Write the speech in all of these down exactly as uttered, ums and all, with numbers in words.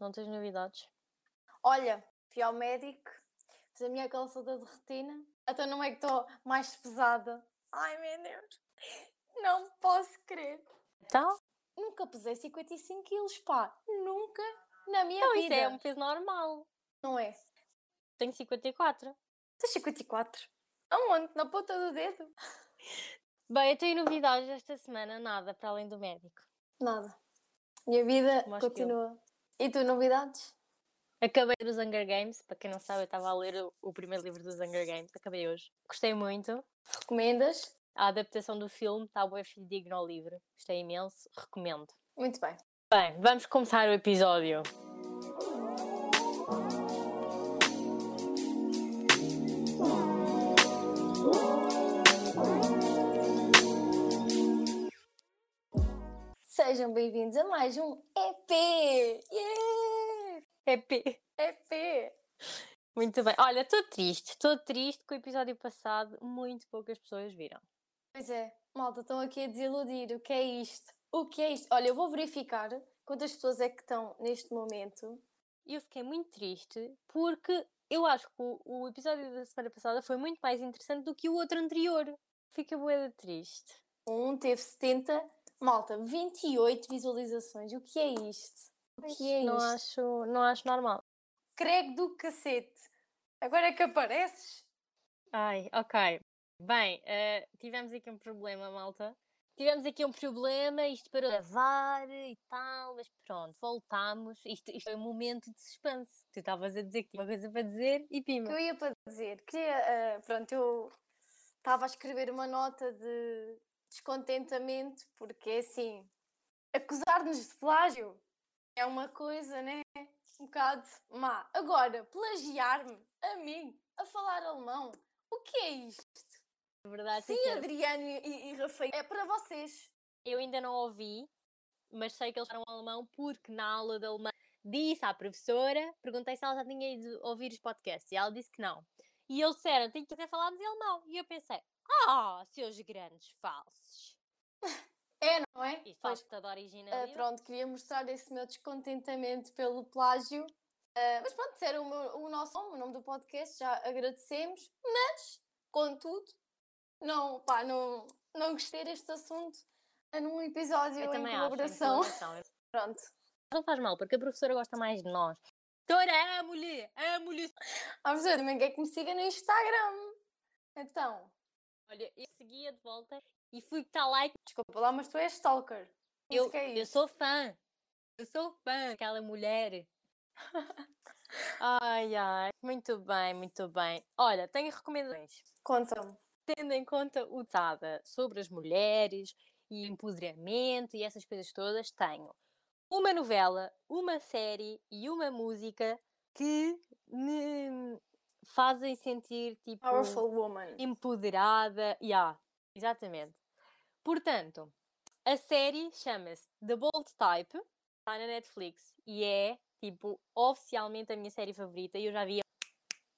Não tens novidades? Olha, fui ao médico, fiz a minha calçada de retina, até não é que estou mais pesada. Ai meu Deus, não posso crer. Então? Nunca pesei cinquenta e cinco quilos, pá. Nunca na minha não, vida. Isso é um peso normal. Não é? Tenho cinquenta e quatro. Tens cinquenta e quatro? Aonde? Na ponta do dedo? Bem, eu tenho novidades esta semana, nada, para além do médico. Nada. Minha vida Mostra continua. Eu. E tu, novidades? Acabei dos Hunger Games. Para quem não sabe, eu estava a ler o, o primeiro livro dos Hunger Games. Acabei hoje. Gostei muito. Recomendas? A adaptação do filme está bué fidedigno ao livro. Gostei imenso. Recomendo. Muito bem. Bem, vamos começar o episódio. Sejam bem-vindos a mais um E P! Yeah! E P! E P! Muito bem. Olha, estou triste. Estou triste que o episódio passado muito poucas pessoas viram. Pois é. Malta, estão aqui a desiludir. O que é isto? O que é isto? Olha, eu vou verificar quantas pessoas é que estão neste momento. Eu fiquei muito triste porque eu acho que o, o episódio da semana passada foi muito mais interessante do que o outro anterior. Fica bué triste. Um teve setenta, malta, vinte e oito visualizações. O que é isto? O que é isto? Não acho, não acho normal. Crego do cacete. Agora é que apareces. Ai, ok. Bem, uh, tivemos aqui um problema, malta. Tivemos aqui um problema, isto parou de gravar e tal, mas pronto, voltámos. Isto, isto foi um momento de suspense. Tu estavas a dizer que tinha uma coisa para dizer e pima. Que eu ia para dizer. Queria, uh, pronto, eu estava a escrever uma nota de descontentamento, porque assim, acusar-nos de plágio é uma coisa, né? Um bocado má. Agora, plagiar-me, a mim, a falar alemão, o que é isto? Verdade, sim, é. Adriano e, e Rafael, é para vocês. Eu ainda não ouvi, mas sei que eles falam alemão porque na aula de alemão disse à professora, perguntei se ela já tinha ido ouvir os podcasts e ela disse que não. E eles disseram, tenho que até falarmos em alemão. E eu pensei, ah, oh, seus grandes falsos. É, não é? E falta de originalidade. Uh, pronto, queria mostrar esse meu descontentamento pelo plágio. Uh, mas pronto, era o, meu, o nosso nome, o nome do podcast, já agradecemos. Mas, contudo, não, pá, não, não gostei deste assunto num episódio eu em colaboração. Acho, em colaboração. Pronto. Não faz mal, porque a professora gosta mais de nós. Doutora, amo-lhe, amo-lhe. A professora também quer que me siga no Instagram. Então, olha, eu seguia de volta e fui estar like. Desculpa lá, mas tu és stalker. Eu, que é eu sou fã. Eu sou fã daquela mulher. Ai, ai. Muito bem, muito bem. Olha, tenho recomendações. Conta-me. Tendo em conta o Tada sobre as mulheres e empoderamento e essas coisas todas, tenho uma novela, uma série e uma música que me fazem sentir tipo powerful woman, empoderada. Yeah, exatamente. Portanto, a série chama-se The Bold Type, está na Netflix e é tipo oficialmente a minha série favorita e eu já vi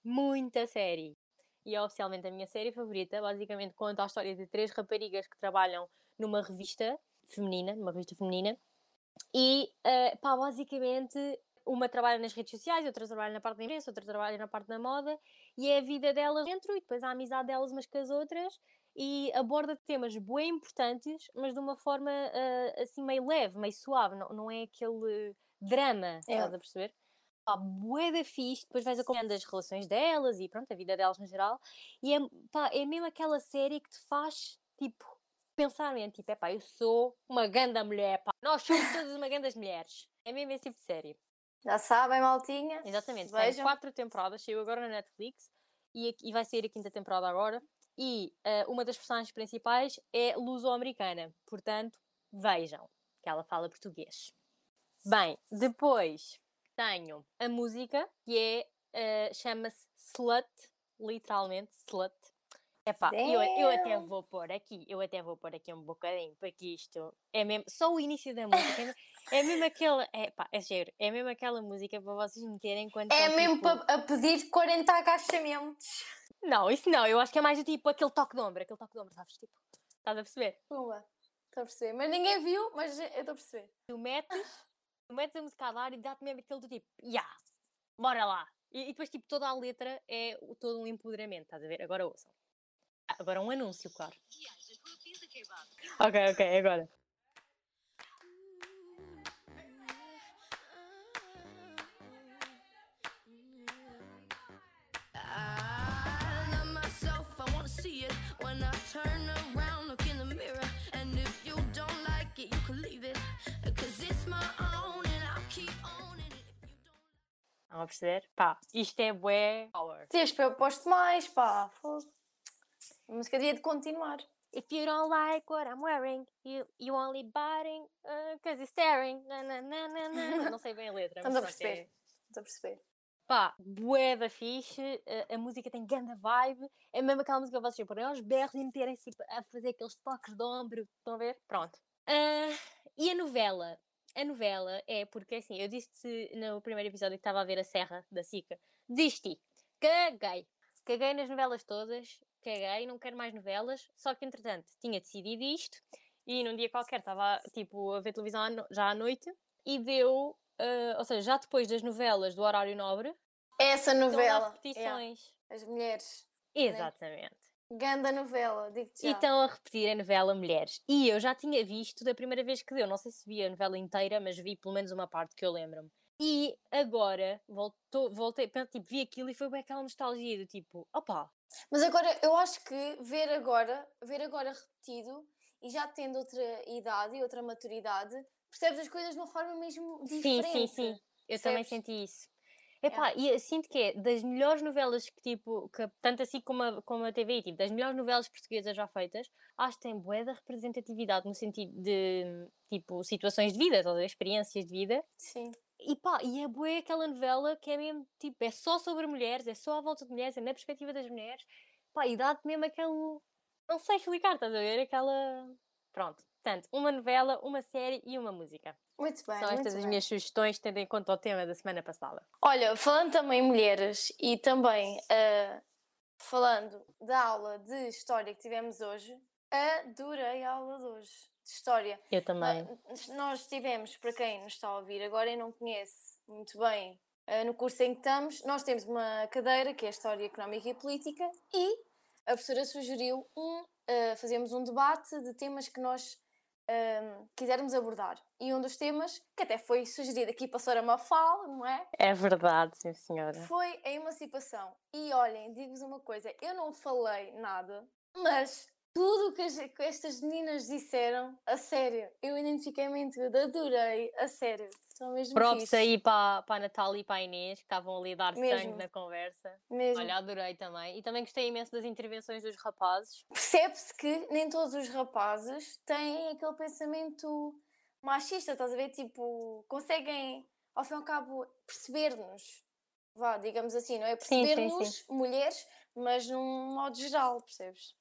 muita série. E é oficialmente a minha série favorita. Basicamente conta a história de três raparigas que trabalham numa revista feminina, numa revista feminina. E, uh, pá, basicamente, uma trabalha nas redes sociais, outra trabalha na parte da imprensa, outra trabalha na parte da moda. E é a vida delas dentro e depois a amizade delas umas com as outras. E aborda temas bem importantes, mas de uma forma, uh, assim, meio leve, meio suave. Não, não é aquele drama, é. Estás a perceber? Pá, bué da fixe, depois vais acompanhando as relações delas e pronto, a vida delas no geral e é, pá, é mesmo aquela série que te faz, tipo, pensar mesmo, tipo, é pá, eu sou uma ganda mulher, pá, nós somos todas uma ganda mulheres, é mesmo esse tipo de série. Já sabem, maltinha? Exatamente, tem quatro temporadas, saiu agora na Netflix e, e vai sair a quinta temporada agora e uh, uma das personagens principais é luso-americana, portanto, vejam, que ela fala português. Bem, depois tenho a música, que é, uh, chama-se Slut, literalmente, Slut. Epá, eu, eu até vou pôr aqui, eu até vou pôr aqui um bocadinho, porque isto é mesmo, só o início da música, é mesmo aquela, epá, é sério, é mesmo aquela música para vocês meterem quando... É mesmo tipo... para a pedir quarenta agachamentos. Não, isso não, eu acho que é mais do tipo aquele toque de ombro, aquele toque de ombro, sabes, tipo, estás a perceber? Pula, estou a perceber, mas ninguém viu, mas eu estou a perceber. Tu metes... tu metes a música a dar e dá-te mesmo aquele do tipo, yeah, bora lá. E, e depois, tipo, toda a letra é todo um empoderamento, estás a ver? Agora ouçam. Agora um anúncio, claro. Ok, ok, agora. Estão a perceber? Pá, isto é bué power. Tens proposto mais, pá. A música devia de continuar. If you don't like what I'm wearing, you, you only biting because uh, it's staring. Na, na, na, na, na. Não sei bem a letra. Estamos a perceber. Estamos a perceber. Pá, bué da fixe. A, a música tem grande vibe. É mesmo aquela música que vocês porem aos berros e meterem-se a fazer aqueles toques de ombro. Estão a ver? Pronto. Uh, e a novela? A novela é porque, assim, eu disse no primeiro episódio que estava a ver a Serra da Sica. Desisti. Caguei. Caguei nas novelas todas. Caguei, não quero mais novelas. Só que, entretanto, tinha decidido isto. E num dia qualquer estava, tipo, a ver televisão já à noite. E deu, uh, ou seja, já depois das novelas do horário nobre. Essa novela. Estão repetições. É. As mulheres. Exatamente. Né? Ganda novela, digo-te já. E estão a repetir a novela Mulheres. E eu já tinha visto da primeira vez que deu. Não sei se vi a novela inteira, mas vi pelo menos uma parte que eu lembro-me. E agora, voltou, voltei, tipo, vi aquilo e foi bem aquela nostalgia do tipo, opá. Mas agora, eu acho que ver agora, ver agora repetido, e já tendo outra idade e outra maturidade, percebes as coisas de uma forma mesmo diferente. Sim, sim, sim. Eu percebes? Também senti isso. Epá, é. E sinto que é das melhores novelas que, tipo, que, tanto assim como a, como a T V I, tipo, das melhores novelas portuguesas já feitas, acho que tem bué da representatividade no sentido de, tipo, situações de vida, ou de experiências de vida. Sim. E pá, e é bué aquela novela que é mesmo, tipo, é só sobre mulheres, é só à volta de mulheres, é na perspectiva das mulheres, pá, e dá-te mesmo aquele, não sei explicar, estás a ver, aquela... Pronto, portanto, uma novela, uma série e uma música. Muito bem, são estas as minhas sugestões, tendo em conta o tema da semana passada. Olha, falando também em mulheres e também uh, falando da aula de história que tivemos hoje, adorei a aula de hoje, de história. Eu também. Uh, nós tivemos, para quem nos está a ouvir agora e não conhece muito bem uh, no curso em que estamos, nós temos uma cadeira que é História Económica e Política e a professora sugeriu um, uh, fazermos um debate de temas que nós... Um, quisermos abordar. E um dos temas, que até foi sugerido aqui para a Sra. Mafal, não é? É verdade, sim senhora. Foi a emancipação. E olhem, digo-vos uma coisa, eu não falei nada, mas tudo que, as, que estas meninas disseram, a sério, eu identifiquei-me em tudo, adorei, a sério. Props aí para, para a Natália e para a Inês, que estavam ali a dar mesmo sangue na conversa. Mesmo. Olha, adorei também. E também gostei imenso das intervenções dos rapazes. Percebe-se que nem todos os rapazes têm aquele pensamento machista, estás a ver? Tipo, conseguem, ao fim e ao cabo, perceber-nos. Vá, digamos assim, não é? Perceber-nos, mulheres, mas num modo geral, percebes?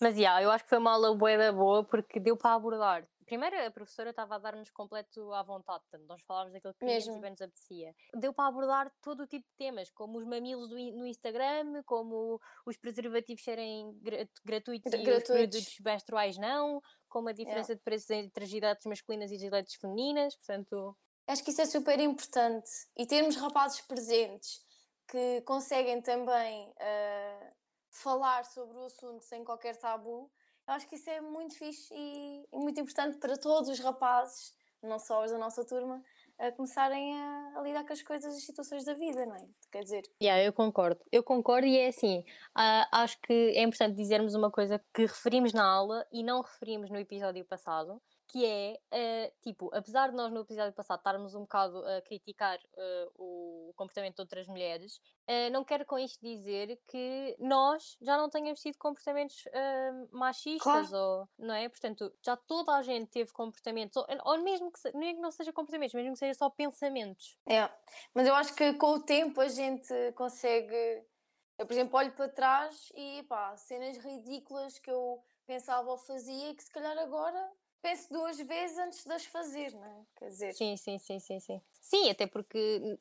Mas, já, yeah, eu acho que foi uma aula bué da boa, porque deu para abordar. Primeiro, a professora estava a dar-nos completo à vontade, portanto, nós falávamos daquilo que queríamos e bem nos apetecia. Deu para abordar todo o tipo de temas, como os mamilos do, no Instagram, como os preservativos serem grat- gratuitos, gratuitos e os produtos menstruais não, como a diferença é. de preços entre as idades masculinas e as idades femininas, portanto... Acho que isso é super importante. E termos rapazes presentes que conseguem também uh, falar sobre o assunto sem qualquer tabu, eu acho que isso é muito fixe e muito importante para todos os rapazes, não só os da nossa turma, a começarem a, a lidar com as coisas e situações da vida, não é? Quer dizer... Yeah, eu concordo. Eu concordo e é assim, uh, acho que é importante dizermos uma coisa que referimos na aula e não referimos no episódio passado, que é, uh, tipo, apesar de nós no episódio passado estarmos um bocado a criticar uh, o comportamento de outras mulheres, uh, não quero com isto dizer que nós já não tenhamos tido comportamentos uh, machistas, claro. Ou, não é? Portanto, já toda a gente teve comportamentos, ou, ou mesmo que nem que não seja comportamentos, mesmo que seja só pensamentos. É, mas eu acho que com o tempo a gente consegue... Eu, por exemplo, olho para trás e, pá, cenas ridículas que eu pensava ou fazia e que se calhar agora... Penso duas vezes antes de as fazer, não é? Quer dizer... Sim, sim, sim, sim, sim. Sim, até porque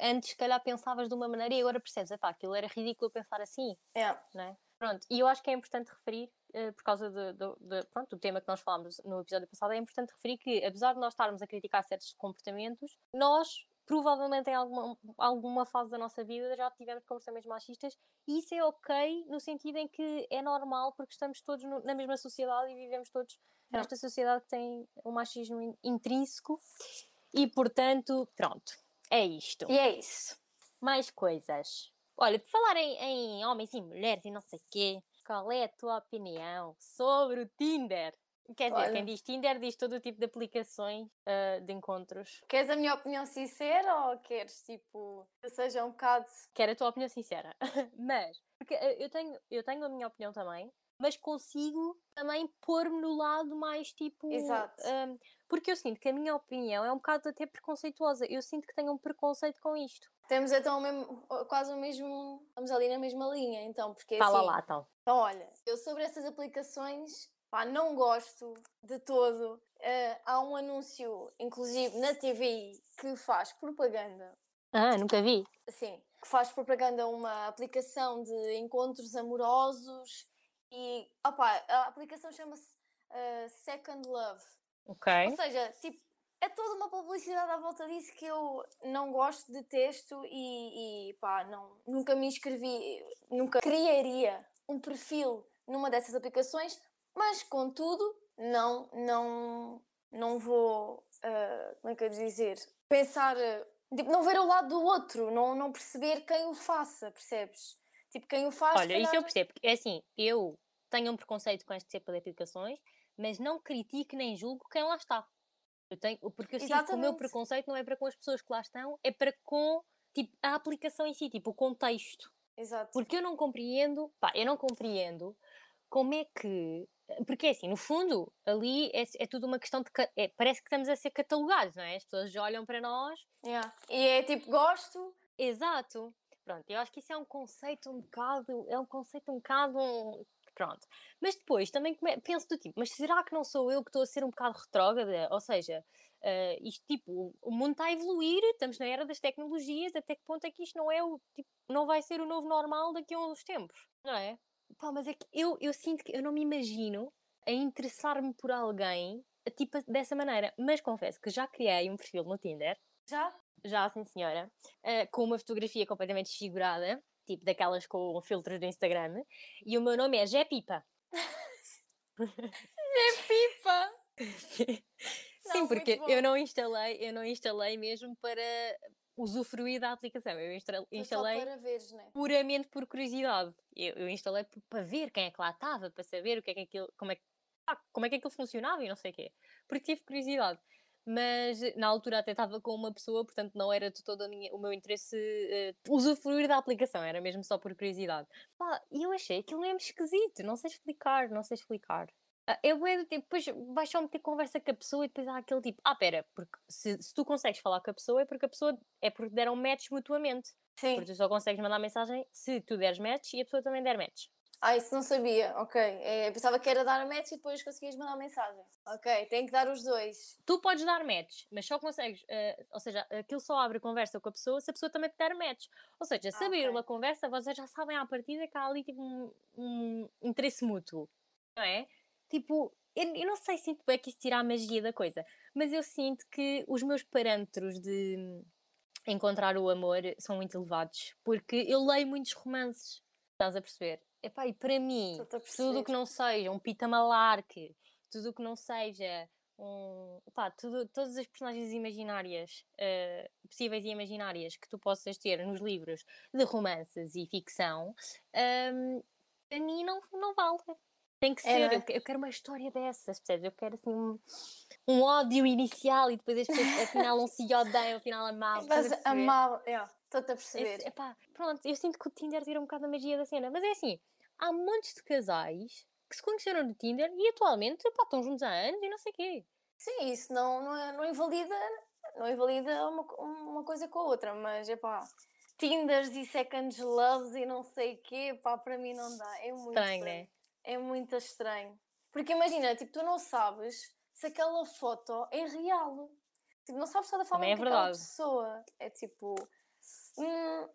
antes, se calhar, pensavas de uma maneira e agora percebes, epá, aquilo era ridículo pensar assim, é. Não é? Pronto, e eu acho que é importante referir, uh, por causa de, de, de, pronto, do tema que nós falámos no episódio passado, é importante referir que, apesar de nós estarmos a criticar certos comportamentos, nós, provavelmente, em alguma, alguma fase da nossa vida, já tivemos comportamentos machistas, e isso é ok, no sentido em que é normal, porque estamos todos no, na mesma sociedade e vivemos todos é. nesta sociedade que tem um machismo in, intrínseco, e, portanto, pronto, é isto. E é isso. Mais coisas. Olha, por falar em, em homens e mulheres e não sei o quê, qual é a tua opinião sobre o Tinder? Quer dizer, Olha. quem diz Tinder diz todo o tipo de aplicações uh, de encontros. Queres a minha opinião sincera ou queres, tipo, que seja um bocado... Quero a tua opinião sincera. Mas, porque eu tenho, eu tenho a minha opinião também, mas consigo também pôr-me no lado mais, tipo... Exato. Um, porque eu sinto que a minha opinião é um bocado até preconceituosa. Eu sinto que tenho um preconceito com isto. Temos então o mesmo, quase o mesmo... Estamos ali na mesma linha, então, porque Fala assim, lá, então. Então, olha, eu sobre essas aplicações, pá, não gosto de todo. Uh, há um anúncio, inclusive, na T V, que faz propaganda. Ah, nunca vi. Sim, que faz propaganda uma aplicação de encontros amorosos e, opá, a aplicação chama-se uh, Second Love. Ok. Ou seja, tipo, é toda uma publicidade à volta disso que eu não gosto de texto e, e pá, não, nunca me inscrevi, nunca criaria um perfil numa dessas aplicações, mas, contudo, não, não, não vou, uh, como é que eu dizer, pensar, tipo, não ver o lado do outro, não, não perceber quem o faça, percebes? Tipo, quem o faz... Olha, isso eu percebo, é assim, eu tenho um preconceito com este tipo de aplicações, mas não critico nem julgo quem lá está. Eu tenho, porque eu sinto que o meu preconceito não é para com as pessoas que lá estão, é para com, tipo, a aplicação em si, tipo, o contexto. Exato. Porque eu não compreendo, pá, eu não compreendo como é que... Porque é assim, no fundo, ali é, é tudo uma questão de... É, parece que estamos a ser catalogados, não é? As pessoas olham para nós... Yeah. E é tipo, gosto... Exato. Pronto, eu acho que isso é um conceito um bocado... É um conceito um bocado... Um... Pronto, mas depois também penso do tipo, mas será que não sou eu que estou a ser um bocado retrógrada? Ou seja, uh, isto tipo, o mundo está a evoluir, estamos na era das tecnologias, até que ponto é que isto não é o tipo, não vai ser o novo normal daqui a uns tempos, não é? Pá, mas é que eu, eu sinto que eu não me imagino a interessar-me por alguém tipo dessa maneira, mas confesso que já criei um perfil no Tinder. Já? Já, sim senhora, uh, com uma fotografia completamente desfigurada. Tipo daquelas com filtros do Instagram. E o meu nome é Jé Pipa. Jé Pipa? Sim, não, porque eu não, instalei, eu não instalei mesmo para usufruir da aplicação. Eu instalei, instalei para ver, não é? Puramente por curiosidade. Eu, eu instalei para ver quem é que lá estava, para saber o que é que aquilo, como, é que, ah, como é que aquilo funcionava e não sei o quê. Porque tive curiosidade. Mas na altura até estava com uma pessoa, portanto não era de todo a minha, o meu interesse uh, usufruir da aplicação, era mesmo só por curiosidade. Pá, e eu achei aquilo mesmo esquisito, não sei explicar, não sei explicar. Uh, eu é do tipo, depois vais só meter conversa com a pessoa e depois há aquele tipo, ah pera, porque se, se tu consegues falar com a pessoa é porque a pessoa, é porque deram match mutuamente. Sim. Porque tu só consegues mandar mensagem se tu deres match e a pessoa também der match. Ah, isso não sabia, ok. Eu pensava que era dar match e depois conseguias mandar mensagem. Ok, tem que dar os dois. Tu podes dar match, mas só consegues... Uh, ou seja, aquilo só abre conversa com a pessoa se a pessoa também te der match. Ou seja, ah, se abrir okay. uma conversa, vocês já sabem à partida que há ali tipo um, um interesse mútuo. Não é? Tipo, eu, eu não sei se é que isso tira a magia da coisa, mas eu sinto que os meus parâmetros de encontrar o amor são muito elevados. Porque eu leio muitos romances, estás a perceber? Epá, e para mim, tudo o que não seja um Pita Malarque, tudo o que não seja um... Epá, tudo, todas as personagens imaginárias, uh, possíveis e imaginárias, que tu possas ter nos livros de romances e ficção, um, para mim não, não vale. Tem que ser, é, eu, eu quero uma história dessas, percebes? Eu quero assim um, um ódio inicial e depois as pessoas afinal não se odeiam, afinal amam. Mas amam, é, estou-te a perceber. Esse, epá, pronto, eu sinto que o Tinder tira um bocado a magia da cena, mas é assim, há montes de casais que se conheceram no Tinder e atualmente pá, estão juntos há anos e não sei o quê. Sim, isso não, não, não invalida, não invalida uma, uma coisa com a outra, mas é pá, Tinders e Second Loves e não sei o quê, pá, para mim não dá, é muito estranho, estranho. Né? É muito estranho. Porque imagina, tipo, tu não sabes se aquela foto é real. Tipo, não sabes só da forma é que aquela pessoa é tipo... Hum,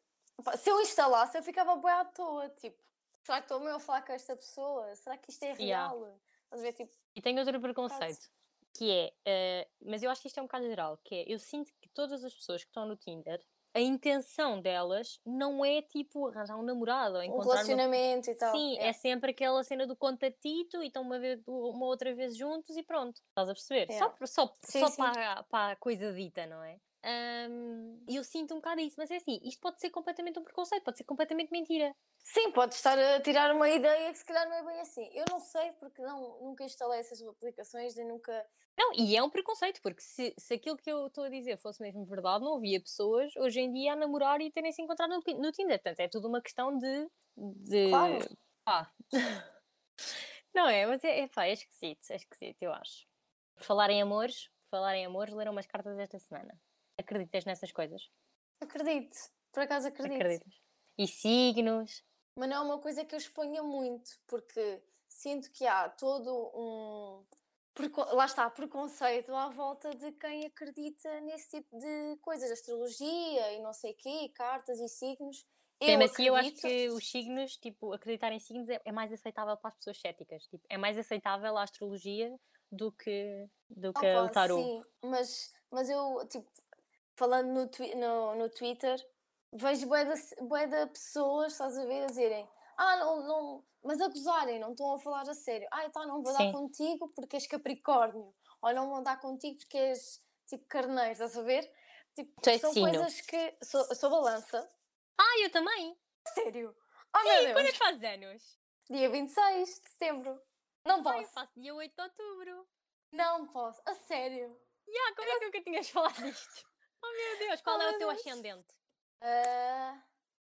pá, se eu instalasse, eu ficava bem à toa, tipo... será que estou mesmo a falar com esta pessoa? Será que isto é real? Yeah. Estás a ver, tipo, e tenho outro preconceito, que é, uh, mas eu acho que isto é um bocado geral, que é, eu sinto que todas as pessoas que estão no Tinder, a intenção delas não é, tipo, arranjar um namorado. Ou encontrar um relacionamento uma... e tal. Sim, é. é sempre aquela cena do contatito e estão uma, vez, uma outra vez juntos e pronto. Estás a perceber? É. Só, só, sim, só sim. Para, para a coisa dita, não é? E um, eu sinto um bocado isso. Mas é assim, isto pode ser completamente um preconceito, pode ser completamente mentira. Sim, pode estar a tirar uma ideia que se calhar não é bem assim. Eu não sei porque não, nunca instalei essas aplicações e nunca... Não, e é um preconceito, porque se, se aquilo que eu estou a dizer fosse mesmo verdade, não havia pessoas hoje em dia a namorar e terem-se encontrado no, no Tinder. Portanto, é tudo uma questão de... de... Claro. Ah. Não é, mas é, é, pá, é esquisito, é esquisito, eu acho. Por falar em amores, por falar em amores, leram umas cartas esta semana. Acreditas nessas coisas? Acredito, por acaso acredito. Acreditas? E signos... Mas não é uma coisa que eu exponha muito, porque sinto que há todo um... Lá está, preconceito à volta de quem acredita nesse tipo de coisas. Astrologia e não sei o quê, cartas e signos. Eu mas acredito... eu acho que os signos, tipo, acreditar em signos é, é mais aceitável para as pessoas céticas. Tipo, é mais aceitável a astrologia do que, do que Opa, o tarô. Sim, mas, mas eu, tipo, falando no, twi- no, no Twitter... Vejo bué de pessoas, estás a ver, a dizerem, ah, não, não, mas acusarem, não estão a falar a sério. Ah, então não vou Sim. dar contigo porque és Capricórnio. Ou não vou dar contigo porque és, tipo, carneiro, estás a ver? Tipo, Sei são sino. coisas que... Sou, sou balança. Ah, eu também? Sério? Oh, Sim, meu Deus. Quando é que fazes anos? Dia vinte e seis de setembro. Não posso. Ah, eu faço dia oito de outubro. Não posso, a sério. Yeah, como eu... é que nunca tinhas falado disto? Oh, meu Deus, qual oh, é o teu Deus. ascendente? Uh,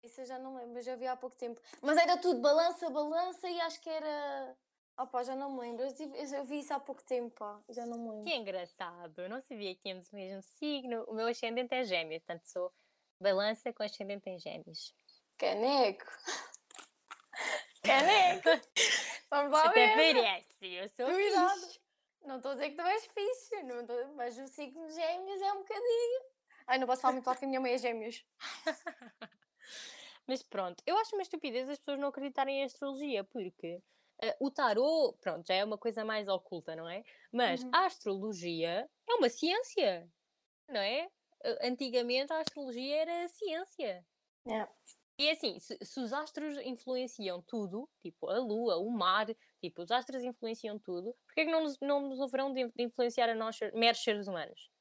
isso eu já não lembro, já vi há pouco tempo. Mas era tudo balança, balança e acho que era... Oh pá, já não me lembro. Eu já vi isso há pouco tempo, pá. Já não me lembro. Que engraçado. Eu não sabia que tínhamos o mesmo signo. O meu ascendente é gêmeos, portanto sou balança com ascendente em gêmeos. Caneco. Caneco. Vamos lá ver. Até parece, eu sou Cuidado. fixe. Não estou a dizer que tu és fixe, não tô... mas o signo de gêmeos é um bocadinho... Ai, não posso falar muito alto que a minha mãe é gêmeos. Mas pronto, eu acho uma estupidez as pessoas não acreditarem em astrologia, porque uh, o tarô, pronto, já é uma coisa mais oculta, não é? Mas uhum. a astrologia é uma ciência, não é? Antigamente a astrologia era ciência. É. E assim, se, se os astros influenciam tudo, tipo a lua, o mar, tipo, os astros influenciam tudo, porque é que não nos, não nos haverão de influenciar a nós, meros seres humanos?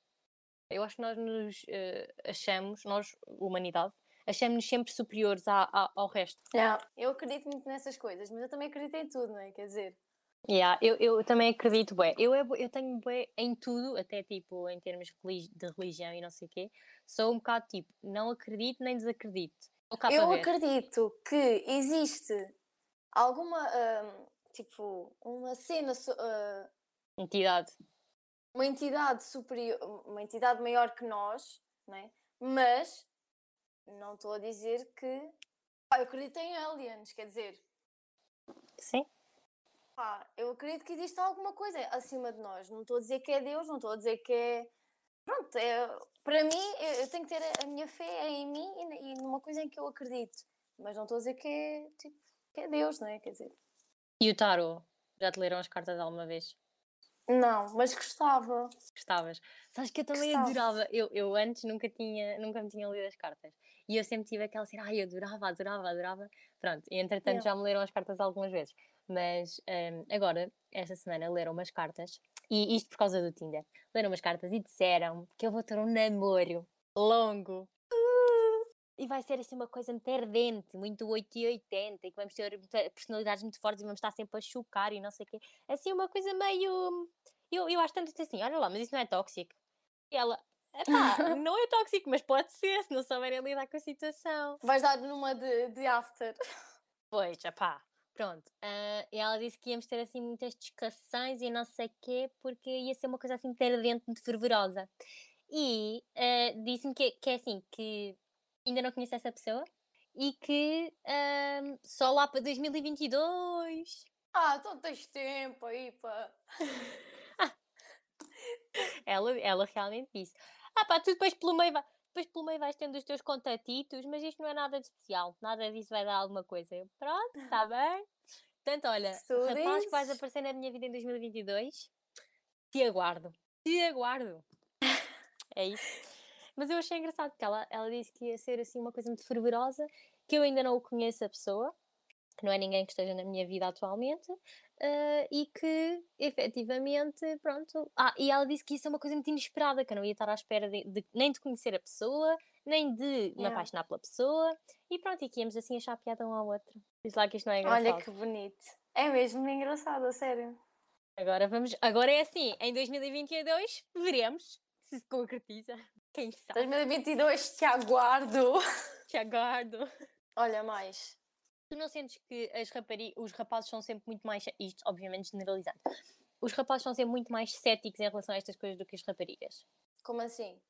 Eu acho que nós nos uh, achamos, nós, humanidade, achamos-nos sempre superiores a, a, ao resto. Yeah. Eu acredito muito nessas coisas, mas eu também acredito em tudo, não é? Quer dizer... Yeah, eu, eu também acredito, bué. Eu, é, eu tenho bué em tudo, até tipo em termos de religião e não sei o quê. Sou um bocado tipo, não acredito nem desacredito. Eu acredito que existe alguma, uh, tipo, uma cena... Uh... Entidade. Uma entidade superior, uma entidade maior que nós, não é? Mas não estou a dizer que... Ah, eu acredito em aliens, quer dizer... Sim. Ah, eu acredito que existe alguma coisa acima de nós. Não estou a dizer que é Deus, não estou a dizer que é... Pronto, é... para mim, eu tenho que ter a minha fé em mim e numa coisa em que eu acredito. Mas não estou a dizer que é, tipo, que é Deus, não é? Quer dizer... E o tarô? Já te leram as cartas alguma vez? Não, mas gostava. Gostavas. Sabes que eu também gostava. adorava. Eu, eu antes nunca, tinha, nunca me tinha lido as cartas. E eu sempre tive aquela assim, ai, eu adorava, adorava, adorava. Pronto, e entretanto não. já me leram as cartas algumas vezes. Mas um, agora, esta semana, leram umas cartas. E isto por causa do Tinder. Leram umas cartas e disseram que eu vou ter um namoro longo. Uh! E vai ser assim uma coisa muito ardente, muito oito e oitenta. E que vamos ter personalidades muito fortes e vamos estar sempre a chocar e não sei o quê. Assim, uma coisa meio... Eu, eu acho tanto assim, olha lá, mas isso não é tóxico. E ela, pá, não é tóxico, mas pode ser, se não souberem lidar com a situação. Vais dar numa de, de after. Pois, pá, pronto. Uh, e ela disse que íamos ter assim muitas discussões e não sei o quê, porque ia ser uma coisa assim muito ardente, muito fervorosa. E uh, disse-me que, que é assim, que ainda não conheço essa pessoa e que um, só lá para dois mil e vinte e dois... Ah, então tens tempo aí, pá. Ela, ela realmente disse. Ah pá, tu depois pelo meio vai... Depois pelo meio vais tendo os teus contatitos, mas isto não é nada de especial, nada disso vai dar alguma coisa. Eu, pronto, está bem. Portanto, olha, rapaz que vais aparecer na minha vida em dois mil e vinte e dois, te aguardo, te aguardo. É isso. Mas eu achei engraçado, porque ela, ela disse que ia ser assim uma coisa muito fervorosa, que eu ainda não conheço a pessoa, que não é ninguém que esteja na minha vida atualmente, uh, e que efetivamente, pronto... Ah, e ela disse que isso é uma coisa muito inesperada, que eu não ia estar à espera de, de, nem de conhecer a pessoa, nem de yeah. me apaixonar pela pessoa, e pronto, e que íamos assim achar piada um ao outro. Diz lá que isto não é engraçado. Olha que bonito. É mesmo engraçado, a sério. Agora vamos... Agora é assim, em dois mil e vinte e dois veremos se se concretiza. Quem sabe? dois mil e vinte e dois, te aguardo. Te aguardo. Olha, mais... Tu não sentes que as rapari... os rapazes são sempre muito mais... Isto, obviamente, generalizando. Os rapazes são sempre muito mais céticos em relação a estas coisas do que as raparigas. Como assim?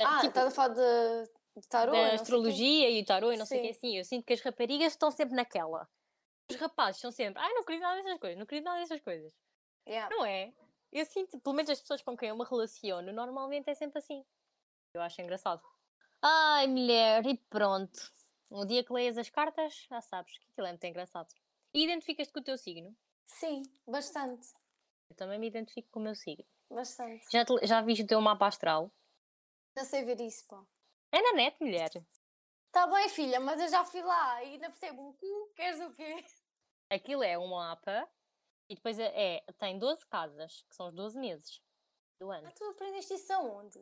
Ah, tipo, estás a falar de, de tarô? Da astrologia e o tarô e não sei o que assim. Eu sinto que as raparigas estão sempre naquela. Os rapazes são sempre... Ai, não queria nada dessas coisas, não queria nada dessas coisas. Yeah. Não é? Eu sinto... Pelo menos as pessoas com quem eu me relaciono, normalmente é sempre assim. Eu acho engraçado. Ai, mulher, e pronto. Um dia que leias as cartas, já sabes que aquilo é muito engraçado. E identificas-te com o teu signo? Sim, bastante. Eu também me identifico com o meu signo. Bastante. Já, te, já viste o teu mapa astral? Já sei ver isso, pá. É na net, mulher. Está bem, filha, mas eu já fui lá e ainda percebo um cu, queres o quê? Aquilo é um mapa e depois é, tem doze casas, que são os doze meses do ano. Ah, tu aprendeste isso aonde?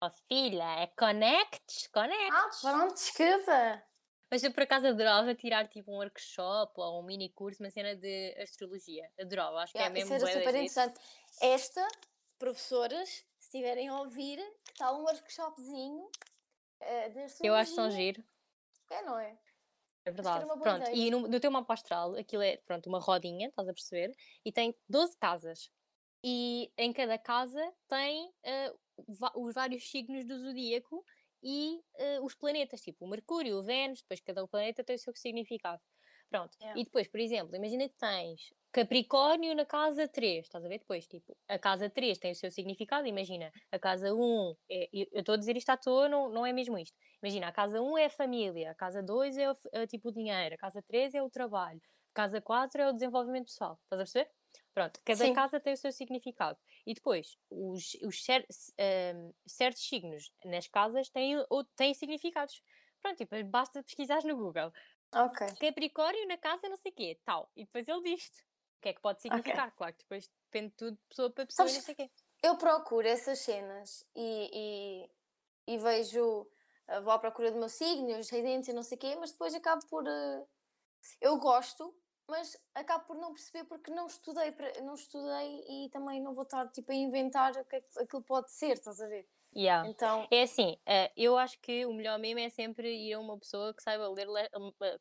Oh filha, é connects, connects. Ah, pronto, desculpa. Mas eu por acaso adorava tirar tipo um workshop ou um mini curso, uma cena de astrologia. Adorava, acho que yeah, é mesmo boa. Isso era super interessante. Esta, professoras, se estiverem a ouvir, que está um workshopzinho uh, de astrologia. Eu acho tão giro. É, não é? É verdade. Pronto, ideia. E no, no teu mapa astral, aquilo é, pronto, uma rodinha, estás a perceber? E tem doze casas. E em cada casa tem... Uh, os vários signos do zodíaco e uh, os planetas, tipo o Mercúrio, o Vênus, depois cada planeta tem o seu significado. Pronto. Yeah. E depois, por exemplo, imagina que tens Capricórnio na casa três, estás a ver? Depois, tipo, a casa três tem o seu significado, imagina, a casa um, é, eu estou a dizer isto à toa, não, não é mesmo isto. Imagina, a casa um é a família, a casa dois é o, é, tipo o dinheiro, a casa três é o trabalho, a casa quatro é o desenvolvimento pessoal, estás a perceber? Pronto, cada Sim. casa tem o seu significado. E depois, os, os cer- um, certos signos nas casas têm, ou, têm significados. Pronto, e depois basta pesquisar no Google. Ok. Capricórnio na casa não sei o quê, tal. E depois ele diz-te o que é que pode significar. Okay. Claro que depois depende de tudo de pessoa para pessoa. Sabes, não sei o quê. Eu procuro essas cenas e, e, e vejo... Vou à procura do meu signo, os residentes e não sei o quê, mas depois acabo por... Uh, eu gosto... mas acabo por não perceber porque não estudei, não estudei e também não vou estar tipo, a inventar o que aquilo pode ser, estás a ver? Yeah. Então... É assim, eu acho que o melhor mesmo é sempre ir a uma pessoa que saiba ler,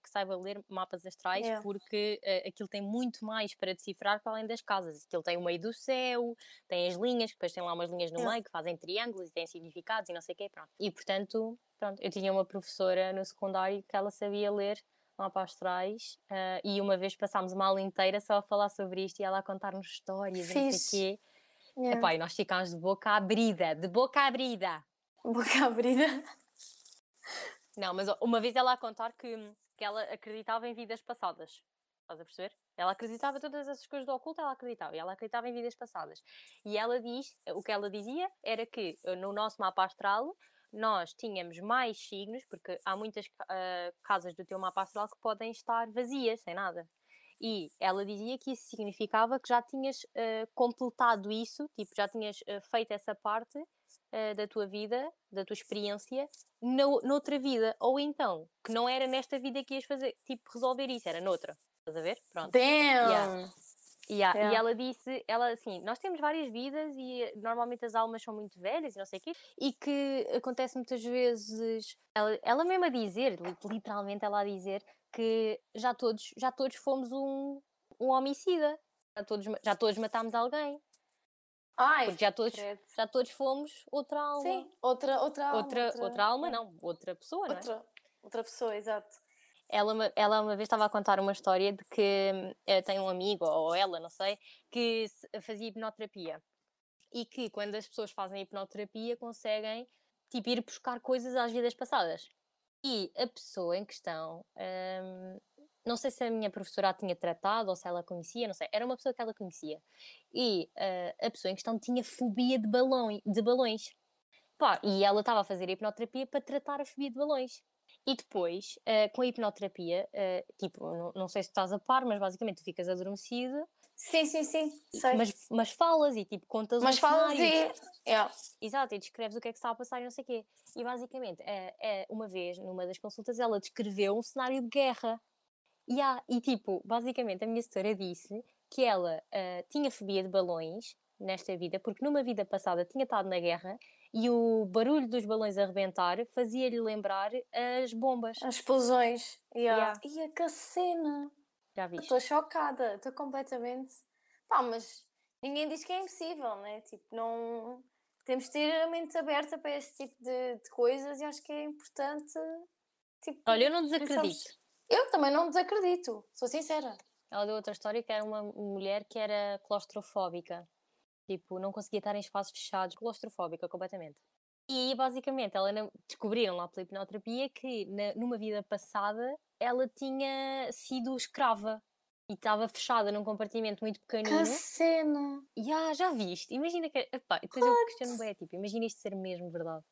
que saiba ler mapas astrais, yeah. porque aquilo tem muito mais para decifrar para além das casas. Aquilo tem o meio do céu, tem as linhas, depois tem lá umas linhas no yeah. meio que fazem triângulos e têm significados e não sei o quê, pronto. E portanto, pronto, eu tinha uma professora no secundário que ela sabia ler mapas astrais, uh, e uma vez passámos uma aula inteira só a falar sobre isto e ela a contar-nos histórias, não sei o quê. Yeah. Epá, e nós ficámos de boca abrida, de boca abrida. Boca abrida. Não, mas uma vez ela a contar que, que ela acreditava em vidas passadas. Estás a perceber? Ela acreditava todas essas coisas do oculto, ela acreditava. E ela acreditava em vidas passadas. E ela diz, o que ela dizia era que no nosso mapa astral nós tínhamos mais signos, porque há muitas uh, casas do teu mapa astral que podem estar vazias, sem nada. E ela dizia que isso significava que já tinhas uh, completado isso, tipo, já tinhas uh, feito essa parte uh, da tua vida, da tua experiência, no, noutra vida. Ou então, que não era nesta vida que ias fazer, tipo, resolver isso, era noutra. Estás a ver? Pronto. Damn! Yeah. Yeah. Yeah. E ela disse, ela assim, nós temos várias vidas e normalmente as almas são muito velhas e não sei o quê, e que acontece muitas vezes, ela, ela mesma a dizer, literalmente ela a dizer, que já todos, já todos fomos um, um homicida, já todos, já todos matámos alguém. Ai, já todos, já todos fomos outra alma. Sim, outra, outra alma. Outra, outra... outra alma, não, outra pessoa, outra, não é? Outra pessoa, exato. Ela, ela uma vez estava a contar uma história de que uh, tem um amigo, ou ela, não sei, que fazia hipnoterapia. E que quando as pessoas fazem hipnoterapia conseguem tipo, ir buscar coisas às vidas passadas. E a pessoa em questão, hum, não sei se a minha professora a tinha tratado ou se ela conhecia, não sei, era uma pessoa que ela conhecia. E uh, a pessoa em questão tinha fobia de, balão, de balões. Pá, e ela estava a fazer a hipnoterapia para tratar a fobia de balões. E depois, uh, com a hipnoterapia, uh, tipo, não, não sei se estás a par, mas basicamente tu ficas adormecida. Sim, sim, sim. Sei. Mas, mas falas e tipo, contas os cenários. Mas falas e... Yeah. Exato, e descreves o que é que está a passar e não sei o quê. E basicamente, uh, uh, uma vez, numa das consultas, ela descreveu um cenário de guerra. E, há, e tipo, basicamente a minha senhora disse que ela uh, tinha fobia de balões nesta vida, porque numa vida passada tinha estado na guerra e o barulho dos balões a arrebentar fazia-lhe lembrar as bombas. As explosões. Yeah. Yeah. E a cacena. Já viste? Estou chocada, estou completamente... Pá, mas ninguém diz que é impossível, né? Tipo, não... Temos de ter a mente aberta para este tipo de, de coisas e acho que é importante... Tipo, olha, eu não desacredito. Pensamos... Eu também não desacredito, sou sincera. Ela deu outra história que era uma mulher que era claustrofóbica. Tipo, não conseguia estar em espaços fechados, claustrofóbica completamente. E basicamente, ela descobriram lá pela hipnoterapia que na, numa vida passada ela tinha sido escrava e estava fechada num compartimento muito pequenino. Que cena! Yeah, já viste? Imagina que... Epá, depois eu questiono bem, tipo, imagina isto ser mesmo verdade.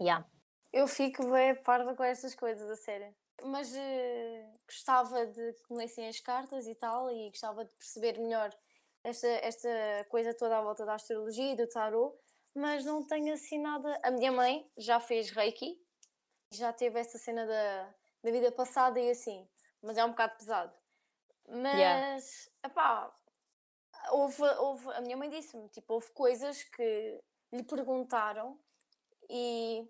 Yeah. Eu fico bem parva com estas coisas, a sério. Mas uh, gostava de que me lessem as cartas e tal, e gostava de perceber melhor esta, esta coisa toda à volta da astrologia e do tarot, mas não tenho assim nada. A minha mãe já fez reiki, já teve essa cena da, da vida passada e assim, mas é um bocado pesado. Mas, yeah. Epá, houve, houve, a minha mãe disse-me, tipo, houve coisas que lhe perguntaram e...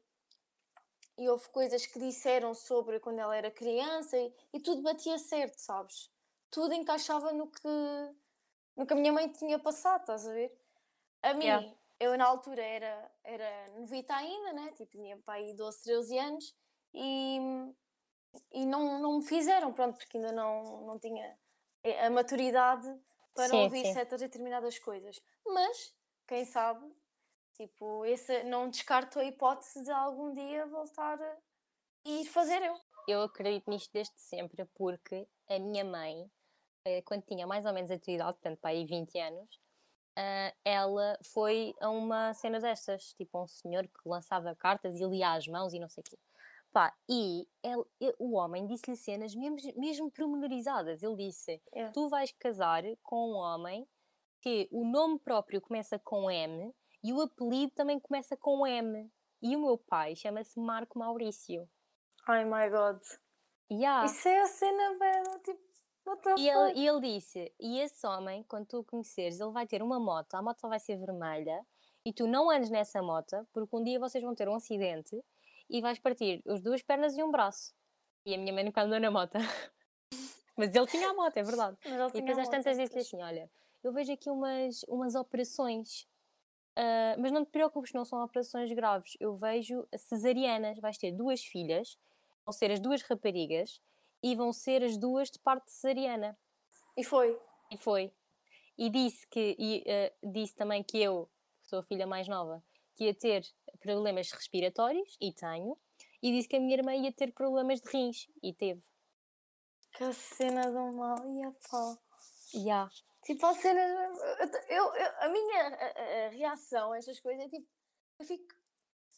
E houve coisas que disseram sobre quando ela era criança e, e tudo batia certo, sabes? Tudo encaixava no que, no que a minha mãe tinha passado, estás a ver? A mim, yeah. Eu na altura era, era novita ainda, né? Tipo, tinha para aí doze, treze anos e, e não, não me fizeram, pronto, porque ainda não, não tinha a maturidade para sim, ouvir sim. certas determinadas coisas. Mas, quem sabe... Tipo, esse, não descarto a hipótese de algum dia voltar e ir fazer eu. Eu acredito nisto desde sempre, porque a minha mãe, quando tinha mais ou menos a tua idade, portanto, para aí vinte anos, ela foi a uma cena destas, tipo um senhor que lançava cartas e lia as mãos e não sei o quê. Pá, e ele, o homem disse-lhe cenas mesmo, mesmo promenorizadas. Ele disse, é. Tu vais casar com um homem que o nome próprio começa com M... E o apelido também começa com M. E o meu pai chama-se Marco Maurício. Oh my God. Yeah. Isso é a cena, velho. Tipo, e ele, ele disse, e esse homem, quando tu o conheceres, ele vai ter uma moto. A moto vai ser vermelha. E tu não andes nessa moto, porque um dia vocês vão ter um acidente e vais partir as duas pernas e um braço. E a minha mãe nunca andou na moto. Mas ele tinha a moto, é verdade. E depois às tantas disse-lhe assim, olha, eu vejo aqui umas, umas operações... Uh, mas não te preocupes, não são operações graves. Eu vejo cesarianas. Vais ter duas filhas, vão ser as duas raparigas e vão ser as duas de parte cesariana. E foi. E foi. E disse que e, uh, disse também que eu, que sou a filha mais nova, que ia ter problemas respiratórios e tenho. E disse que a minha irmã ia ter problemas de rins e teve. Que cena do mal, e a pá. Yeah. Tipo, a cena... Eu, eu, a minha a, a reação a estas coisas é tipo... Eu fico...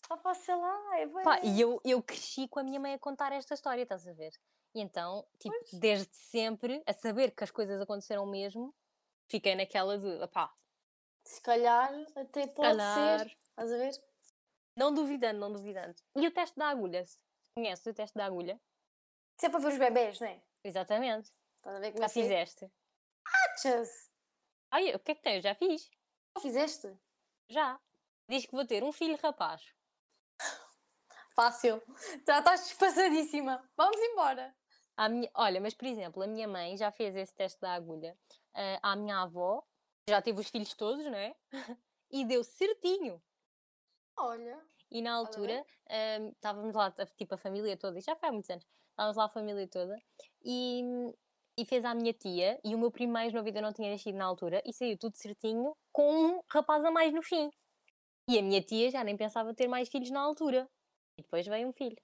Ah, pá, sei lá, é bem... Pá, e eu, eu cresci com a minha mãe a contar esta história, estás a ver? E então, tipo, pois. Desde sempre, a saber que as coisas aconteceram mesmo, fiquei naquela de... Pá... Se calhar, até pode calhar. Ser. Estás a ver? Não duvidando, não duvidando. E o teste da agulha? Conheces o teste da agulha? Isso é para ver os bebés, não é? Exatamente. Estás a ver como já assim? Fizeste. Achas? Ai, o que é que tem? Eu já fiz. Já fizeste? Já. Diz que vou ter um filho rapaz. Fácil. Já estás despassadíssima. Vamos embora. A minha... Olha, mas por exemplo, a minha mãe já fez esse teste da agulha. Uh, à minha avó, já teve os filhos todos, não é? E deu certinho. Olha. E na altura, um, estávamos lá, tipo a família toda, e já foi há muitos anos, estávamos lá a família toda, e... E fez à minha tia, e o meu primo mais novo ainda não tinha nascido na altura, e saiu tudo certinho, com um rapaz a mais no fim. E a minha tia já nem pensava ter mais filhos na altura. E depois veio um filho.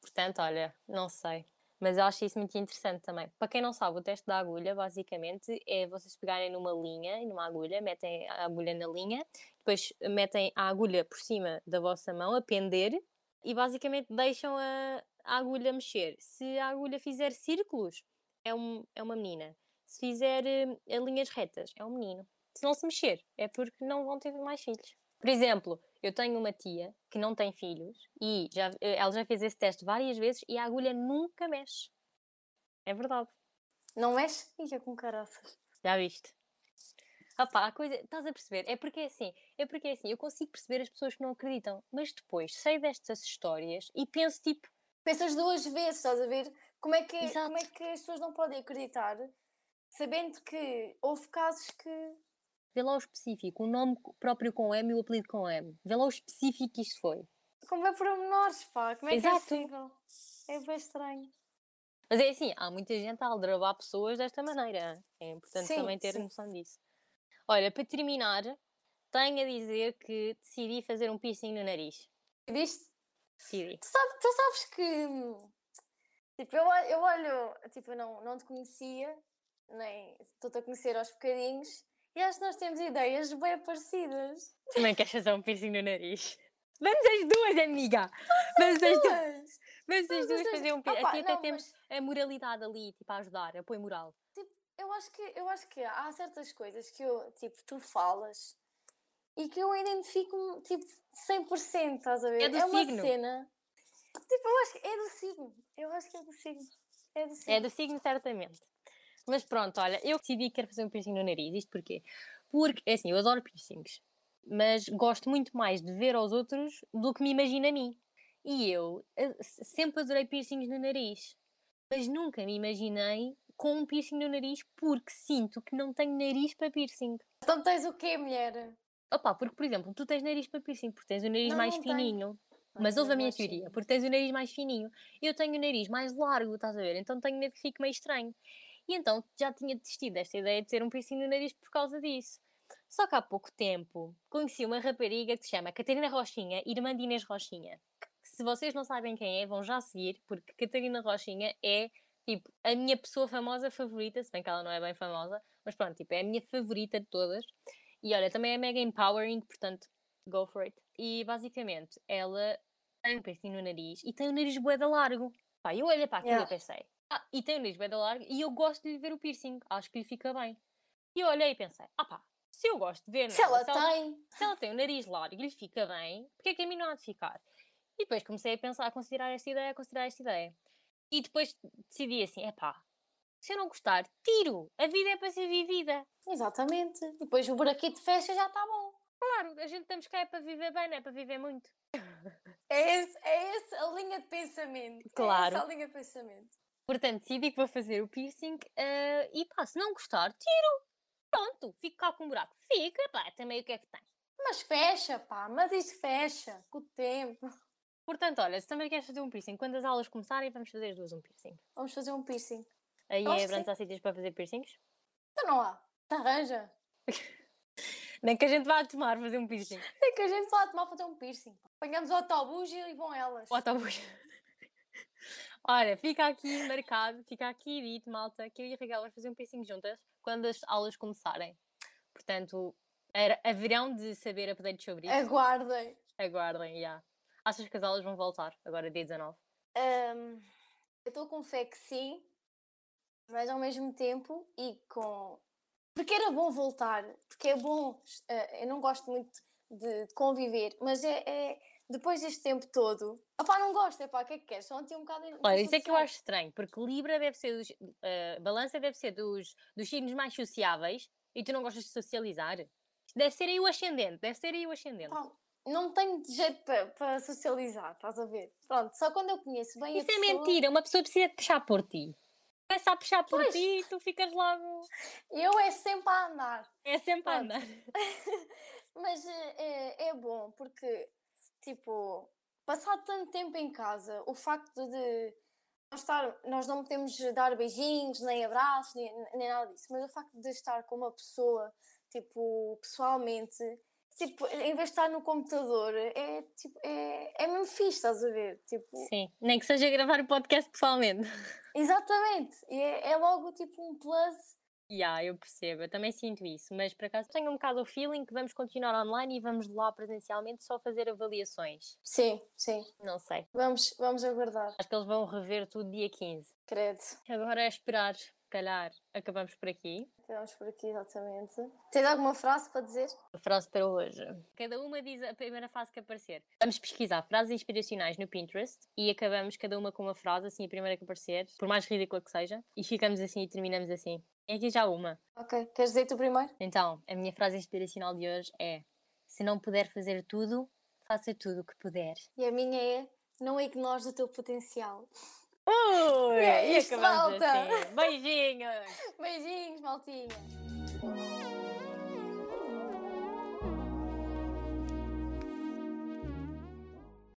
Portanto, olha, não sei. Mas eu acho isso muito interessante também. Para quem não sabe, o teste da agulha, basicamente, é vocês pegarem numa linha, numa agulha, metem a agulha na linha, depois metem a agulha por cima da vossa mão, a pender, e basicamente deixam a, a agulha mexer. Se a agulha fizer círculos, é, um, é uma menina. Se fizer uh, linhas retas, é um menino. Se não se mexer, é porque não vão ter mais filhos. Por exemplo, eu tenho uma tia que não tem filhos e já, ela já fez esse teste várias vezes e a agulha nunca mexe. É verdade. Não mexe? Fica com caraças. Já viste? Opá, a coisa... Estás a perceber? É porque é assim. É porque é assim. Eu consigo perceber as pessoas que não acreditam. Mas depois sei destas histórias e penso tipo... Pensas duas vezes, estás a ver? Como é que, como é que as pessoas não podem acreditar sabendo que houve casos que... Vê lá o específico, o nome próprio com M e o apelido com M. Vê lá o específico que isto foi. Como é pormenores, pá. Como é Exato. Que é possível? É bem estranho. Mas é assim, há muita gente a aldrabar pessoas desta maneira. É importante sim, também ter sim. noção disso. Olha, para terminar, tenho a dizer que decidi fazer um piercing no nariz. Decidiste? Decidi. Tu sabes, tu sabes que... Tipo, eu, eu olho... Tipo, eu não, não te conhecia. Nem... Estou-te a conhecer aos bocadinhos. E acho que nós temos ideias bem parecidas. Também queres fazer um piercing no nariz? Vamos as duas, amiga! Vamos as duas! Vamos as duas fazer um piercing. Aqui até temos a moralidade ali, tipo, a ajudar, apoio moral. Tipo, eu acho que, eu acho que há certas coisas que eu, tipo, tu falas e que eu identifico-me, tipo, cem por cento, estás a ver? É do signo. É uma cena. Tipo, eu acho que é do signo. Eu acho que é do signo. É do signo, é do signo certamente. Mas pronto, olha, eu decidi que quero fazer um piercing no nariz. Isto porquê? Porque, assim, eu adoro piercings, mas gosto muito mais de ver aos outros do que me imagino a mim. E eu sempre adorei piercings no nariz, mas nunca me imaginei com um piercing no nariz porque sinto que não tenho nariz para piercing. Então tens o quê, mulher? Opa, porque, por exemplo, tu tens nariz para piercing porque tens o nariz não, mais não fininho. Tenho. Mas ouve a minha teoria, porque tens o nariz mais fininho. Eu tenho o nariz mais largo, estás a ver? Então tenho medo que fique meio estranho. E então já tinha desistido desta ideia de ter um piercing no nariz por causa disso. Só que há pouco tempo conheci uma rapariga que se chama Catarina Rochinha, irmã de Inês Rochinha. Se vocês não sabem quem é, vão já seguir, porque Catarina Rochinha é, tipo, a minha pessoa famosa favorita, se bem que ela não é bem famosa, mas pronto, tipo, é a minha favorita de todas. E olha, também é mega empowering, portanto, go for it. E basicamente, ela tem um piercing no nariz e tem o nariz bué de largo. Pá, eu olhei para aquilo yeah. e pensei... Ah, e tem o nariz bem largo e eu gosto de lhe ver o piercing, acho que lhe fica bem. E eu olhei e pensei, ah pá, se eu gosto de ver... Se ela, se ela tem... Se ela tem o nariz largo e lhe fica bem, porque é que a mim não há de ficar? E depois comecei a pensar, a considerar esta ideia, a considerar esta ideia. E depois decidi assim, é pá, se eu não gostar, tiro, a vida é para ser vivida. Exatamente, depois o buraquito fecha já está bom. Claro, a gente estamos cá é para viver bem, não é para viver muito. É essa é a linha de pensamento. Claro. É essa a linha de pensamento. Portanto, decidi que vou fazer o piercing uh, e pá, se não gostar, tiro. Pronto, fico cá com um buraco. Fica, pá, também o que é que tem. Mas fecha, pá, mas isso fecha com o tempo. Portanto, olha, se também queres fazer um piercing, quando as aulas começarem, vamos fazer as duas um piercing. Vamos fazer um piercing. Aí é Brandes, há sítios para fazer piercings? Então não há. Te arranja. Nem que a gente vá a tomar fazer um piercing. Nem que a gente vá a tomar fazer um piercing. Apanhamos o autobus e vão elas. O autobus. Olha, fica aqui marcado, fica aqui dito, malta, que eu e a Raquel vamos fazer um piercing juntas quando as aulas começarem. Portanto, era, haverão de saber updates sobre isso. Aguardem. Aguardem, já. Yeah. Achas que as aulas vão voltar agora, dia dezanove? Um, eu estou com fé que sim, mas ao mesmo tempo e com... Porque era bom voltar, porque é bom... Uh, eu não gosto muito de conviver, mas é... é... Depois deste tempo todo... Opá, não gosto, epá, o que é que queres? Só ontem um bocado... Olha, isso é que eu acho estranho, porque Libra deve ser... Dos, uh, balança deve ser dos, dos signos mais sociáveis e tu não gostas de socializar. Deve ser aí o ascendente, deve ser aí o ascendente. Pá, não tenho de jeito para pa socializar, estás a ver? Pronto, só quando eu conheço bem isso a pessoa... Isso é mentira, uma pessoa precisa de puxar por ti. Começa a puxar por pois. ti e tu ficas logo... Eu é sempre a andar. É sempre Pronto. a andar. Mas é, é bom, porque... Tipo, passar tanto tempo em casa, o facto de nós, estar, nós não podemos dar beijinhos, nem abraços, nem, nem nada disso, mas o facto de estar com uma pessoa, tipo, pessoalmente, tipo, em vez de estar no computador, é, tipo, é, é mesmo fixe, estás a ver? Tipo... Sim, nem que seja gravar o podcast pessoalmente. Exatamente, é, é logo tipo um plus. Já, yeah, eu percebo, eu também sinto isso, mas por acaso tenho um bocado o feeling que vamos continuar online e vamos lá presencialmente só fazer avaliações. Sim, sim. Não sei. Vamos, vamos aguardar. Acho que eles vão rever tudo dia quinze. Credo. Agora é esperar, se calhar acabamos por aqui. Acabamos por aqui, exatamente. Tens alguma frase para dizer? A frase para hoje. Cada uma diz a primeira frase que aparecer. Vamos pesquisar frases inspiracionais no Pinterest e acabamos cada uma com uma frase, assim, a primeira que aparecer, por mais ridícula que seja, e ficamos assim e terminamos assim. É aqui já uma. Ok, queres dizer tu primeiro? Então, a minha frase inspiracional de hoje é: se não puder fazer tudo, faça tudo o que puder. E a minha é: não ignores o teu potencial. Ui, é, e acabamos assim. Beijinhos. Beijinhos, maltinha.